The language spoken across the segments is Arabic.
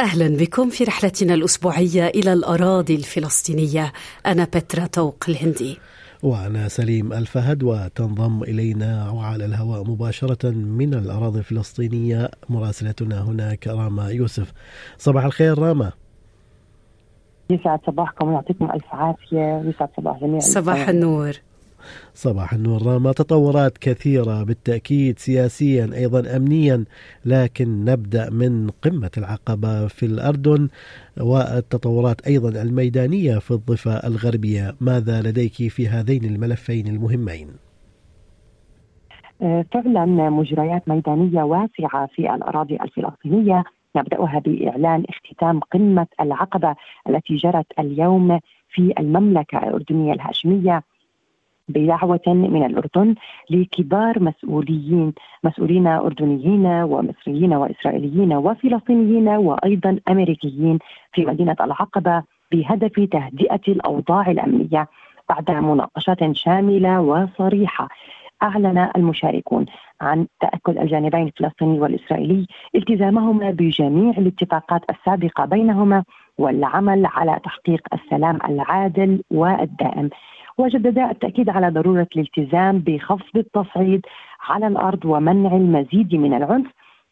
أهلا بكم في رحلتنا الأسبوعية إلى الأراضي الفلسطينية. أنا بترا توق الهندي وأنا سليم الفهد، وتنضم إلينا وعلى الهواء مباشرة من الأراضي الفلسطينية مراسلتنا هناك راما يوسف. صباح الخير راما. يسعد صباحكم ويعطيكم ألف عافية، ويسعد صباح جميع. صباح النور. صباح النور راما. تطورات كثيرة بالتأكيد، سياسيا أيضا أمنيا، لكن نبدأ من قمة العقبة في الأردن والتطورات أيضا الميدانية في الضفة الغربية. ماذا لديك في هذين الملفين المهمين؟ فعلا مجريات ميدانية واسعة في الأراضي الفلسطينية، نبدأها بإعلان اختتام قمة العقبة التي جرت اليوم في المملكة الأردنية الهاشمية بدعوة من الأردن لكبار مسؤولين أردنيين ومصريين وإسرائيليين وفلسطينيين وأيضا أمريكيين في مدينة العقبة بهدف تهدئة الأوضاع الأمنية بعد مناقشات شاملة وصريحة. أعلن المشاركون عن تأكد الجانبين الفلسطيني والإسرائيلي التزامهما بجميع الاتفاقات السابقة بينهما والعمل على تحقيق السلام العادل والدائم، وجدد التأكيد على ضرورة الالتزام بخفض التصعيد على الأرض ومنع المزيد من العنف،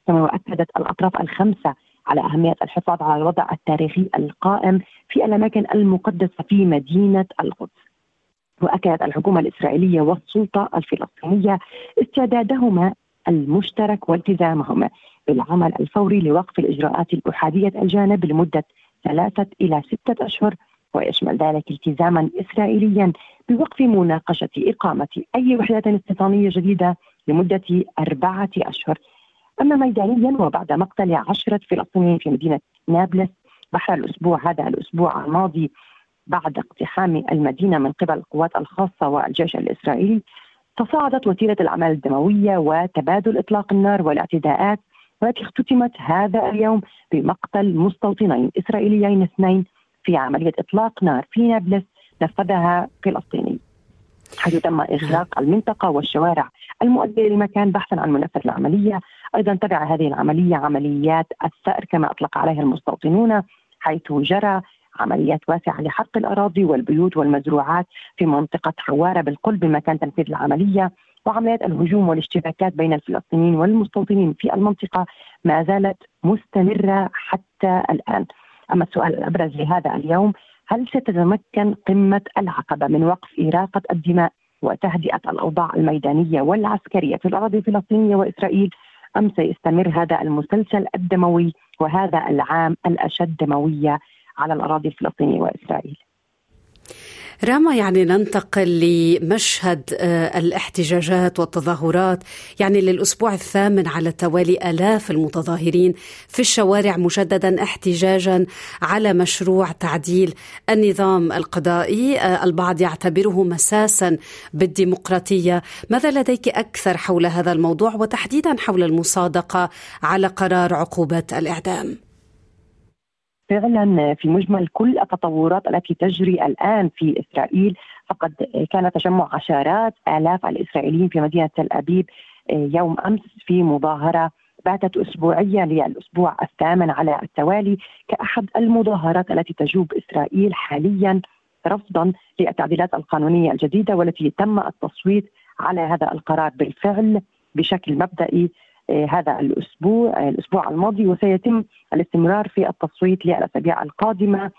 كما أكدت الأطراف الخمسة على أهمية الحفاظ على الوضع التاريخي القائم في الأماكن المقدسة في مدينة القدس. وأكدت الحكومة الإسرائيلية والسلطة الفلسطينية استعدادهما المشترك والتزامهما بالعمل الفوري لوقف الإجراءات الأحادية الجانب لمدة 3 إلى 6 أشهر، ويشمل ذلك التزاما إسرائيليا بوقف مناقشة إقامة أي وحدة استيطانية جديدة لمدة 4 أشهر. أما ميدانيا، وبعد مقتل 10 فلسطينيين في مدينة نابلس بحر الأسبوع هذا الأسبوع الماضي بعد اقتحام المدينة من قبل القوات الخاصة والجيش الإسرائيلي، تصاعدت وتيرة الأعمال الدموية وتبادل إطلاق النار والاعتداءات، والتي اختتمت هذا اليوم بمقتل مستوطنين إسرائيليين 2 في عملية إطلاق نار في نابلس نفذها فلسطيني، حيث تم إغلاق المنطقة والشوارع المؤدية للمكان بحثا عن منفذ العملية. أيضا تبع هذه العملية عمليات الثأر كما أطلق عليها المستوطنون، حيث جرى عمليات واسعة لحرق الأراضي والبيوت والمزروعات في منطقة حوارة بالقلب مكان تنفيذ العملية، وعمليات الهجوم والاشتباكات بين الفلسطينيين والمستوطنين في المنطقة ما زالت مستمرة حتى الآن. أما السؤال الأبرز لهذا اليوم، هل ستتمكن قمة العقبة من وقف إراقة الدماء وتهدئة الأوضاع الميدانية والعسكرية في الأراضي الفلسطينية وإسرائيل، أم سيستمر هذا المسلسل الدموي وهذا العام الأشد دموية على الأراضي الفلسطينية وإسرائيل؟ راما، يعني ننتقل لمشهد الاحتجاجات والتظاهرات، يعني للأسبوع الثامن على التوالي آلاف المتظاهرين في الشوارع مجددا احتجاجا على مشروع تعديل النظام القضائي، البعض يعتبره مساسا بالديمقراطية. ماذا لديك أكثر حول هذا الموضوع، وتحديدا حول المصادقة على قرار عقوبة الإعدام؟ فعلا في مجمل كل التطورات التي تجري الآن في إسرائيل، فقد كان تجمع عشرات آلاف الإسرائيليين في مدينة تل أبيب يوم أمس في مظاهرة باتت أسبوعية للأسبوع الثامن على التوالي كأحد المظاهرات التي تجوب إسرائيل حاليا رفضا للتعديلات القانونية الجديدة، والتي تم التصويت على هذا القرار بالفعل بشكل مبدئي هذا الأسبوع الماضي، وسيتم الاستمرار في التصويت للأسابيع القادمة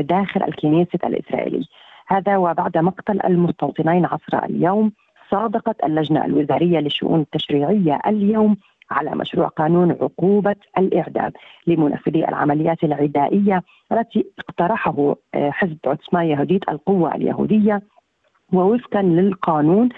داخل الكنيسة الإسرائيلي. هذا وبعد مقتل المستوطنين عصر اليوم، صادقت اللجنة الوزارية للشؤون التشريعية اليوم على مشروع قانون عقوبة الإعدام لمنفذي العمليات العدائية التي اقترحه حزب عوتصما يهوديت القوة اليهودية، ووفقا للقانون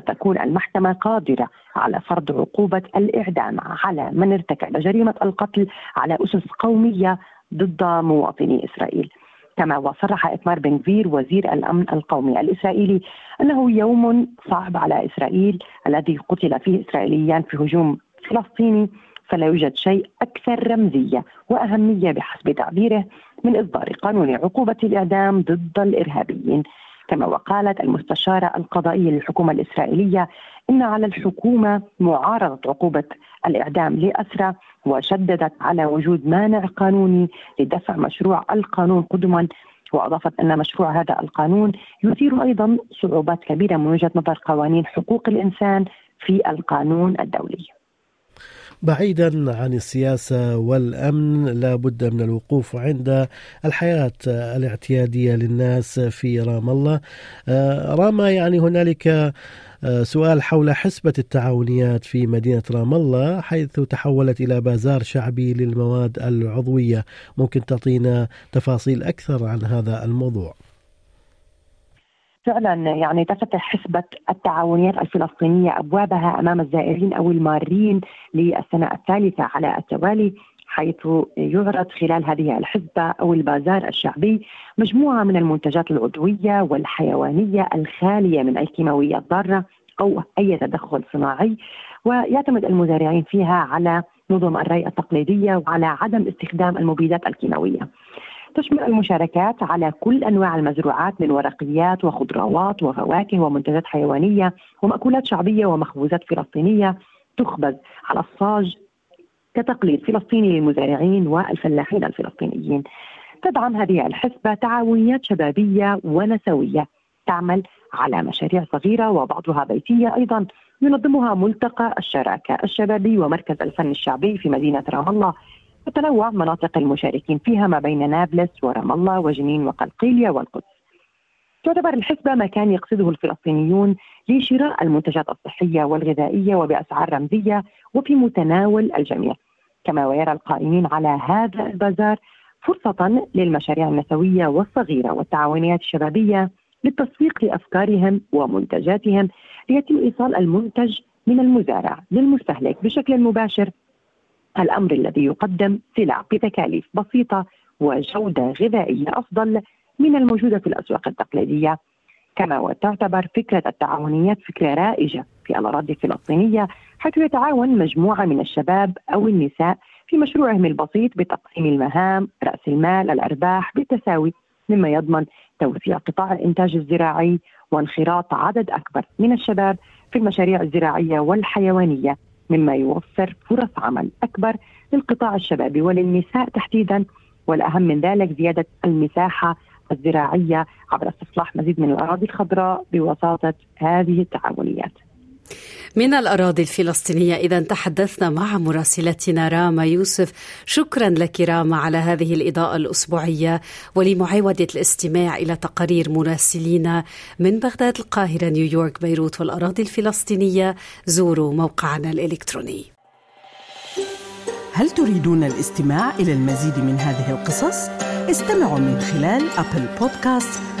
ستكون المحكمة قادرة على فرض عقوبة الإعدام على من ارتكب جريمة القتل على أسس قومية ضد مواطني إسرائيل. كما وصرح إثمار بنغفير وزير الأمن القومي الإسرائيلي أنه يوم صعب على إسرائيل الذي قتل فيه إسرائيليان في هجوم فلسطيني، فلا يوجد شيء أكثر رمزية وأهمية بحسب تعبيره من إصدار قانون عقوبة الإعدام ضد الإرهابيين. كما وقالت المستشارة القضائية للحكومة الإسرائيلية إن على الحكومة معارضة عقوبة الإعدام لأسرى، وشددت على وجود مانع قانوني لدفع مشروع القانون قدما، وأضافت أن مشروع هذا القانون يثير أيضا صعوبات كبيرة من وجهة نظر قوانين حقوق الإنسان في القانون الدولي. بعيدا عن السياسة والأمن، لا بد من الوقوف عند الحياة الاعتيادية للناس في رام الله. راما، يعني هنالك سؤال حول حسبة التعاونيات في مدينة رام الله، حيث تحولت إلى بازار شعبي للمواد العضوية. ممكن تعطينا تفاصيل أكثر عن هذا الموضوع؟ فعلا يعني تفتح حسبة التعاونيات الفلسطينية أبوابها أمام الزائرين أو المارين للسنة الثالثة على التوالي، حيث يعرض خلال هذه الحسبة أو البازار الشعبي مجموعة من المنتجات العضوية والحيوانية الخالية من أي كيماويات ضارة أو أي تدخل صناعي، ويعتمد المزارعين فيها على نظم الري التقليدية وعلى عدم استخدام المبيدات الكيماوية. تشمل المشاركات على كل أنواع المزروعات من ورقيات وخضروات وفواكه ومنتجات حيوانية ومأكولات شعبية ومخبوزات فلسطينية تخبز على الصاج كتقليد فلسطيني للمزارعين والفلاحين الفلسطينيين. تدعم هذه الحسبة تعاونيات شبابية ونسوية تعمل على مشاريع صغيرة وبعضها بيتية أيضا، ينظمها ملتقى الشراكة الشبابي ومركز الفن الشعبي في مدينة رام الله. تتنوع مناطق المشاركين فيها ما بين نابلس ورام الله وجنين وقلقيلية والقدس. تعتبر الحسبة مكان يقصده الفلسطينيون لشراء المنتجات الصحية والغذائية وبأسعار رمزية وفي متناول الجميع. كما ويرى القائمين على هذا البازار فرصة للمشاريع النسوية والصغيرة والتعاونيات الشبابية للتسويق لأفكارهم ومنتجاتهم، ليتم إيصال المنتج من المزارع للمستهلك بشكل مباشر، الأمر الذي يقدم سلع بتكاليف بسيطة وجودة غذائية أفضل من الموجودة في الأسواق التقليدية. كما وتعتبر فكرة التعاونيات فكرة رائجة في الأراضي الفلسطينية، حيث يتعاون مجموعة من الشباب أو النساء في مشروعهم البسيط بتقسيم المهام، رأس المال، الأرباح بالتساوي، مما يضمن توسيع قطاع الإنتاج الزراعي وانخراط عدد أكبر من الشباب في المشاريع الزراعية والحيوانية، مما يوفر فرص عمل أكبر للقطاع الشبابي وللنساء تحديدا، والأهم من ذلك زيادة المساحة الزراعية عبر استصلاح مزيد من الأراضي الخضراء بواسطة هذه التعاونيات. من الأراضي الفلسطينية إذن تحدثنا مع مراسلتنا راما يوسف. شكرا لك راما على هذه الإضاءة الأسبوعية ولمعاودة الاستماع إلى تقارير مراسلينا من بغداد، القاهرة، نيويورك، بيروت والأراضي الفلسطينية. زوروا موقعنا الإلكتروني. هل تريدون الاستماع إلى المزيد من هذه القصص؟ استمعوا من خلال أبل بودكاست،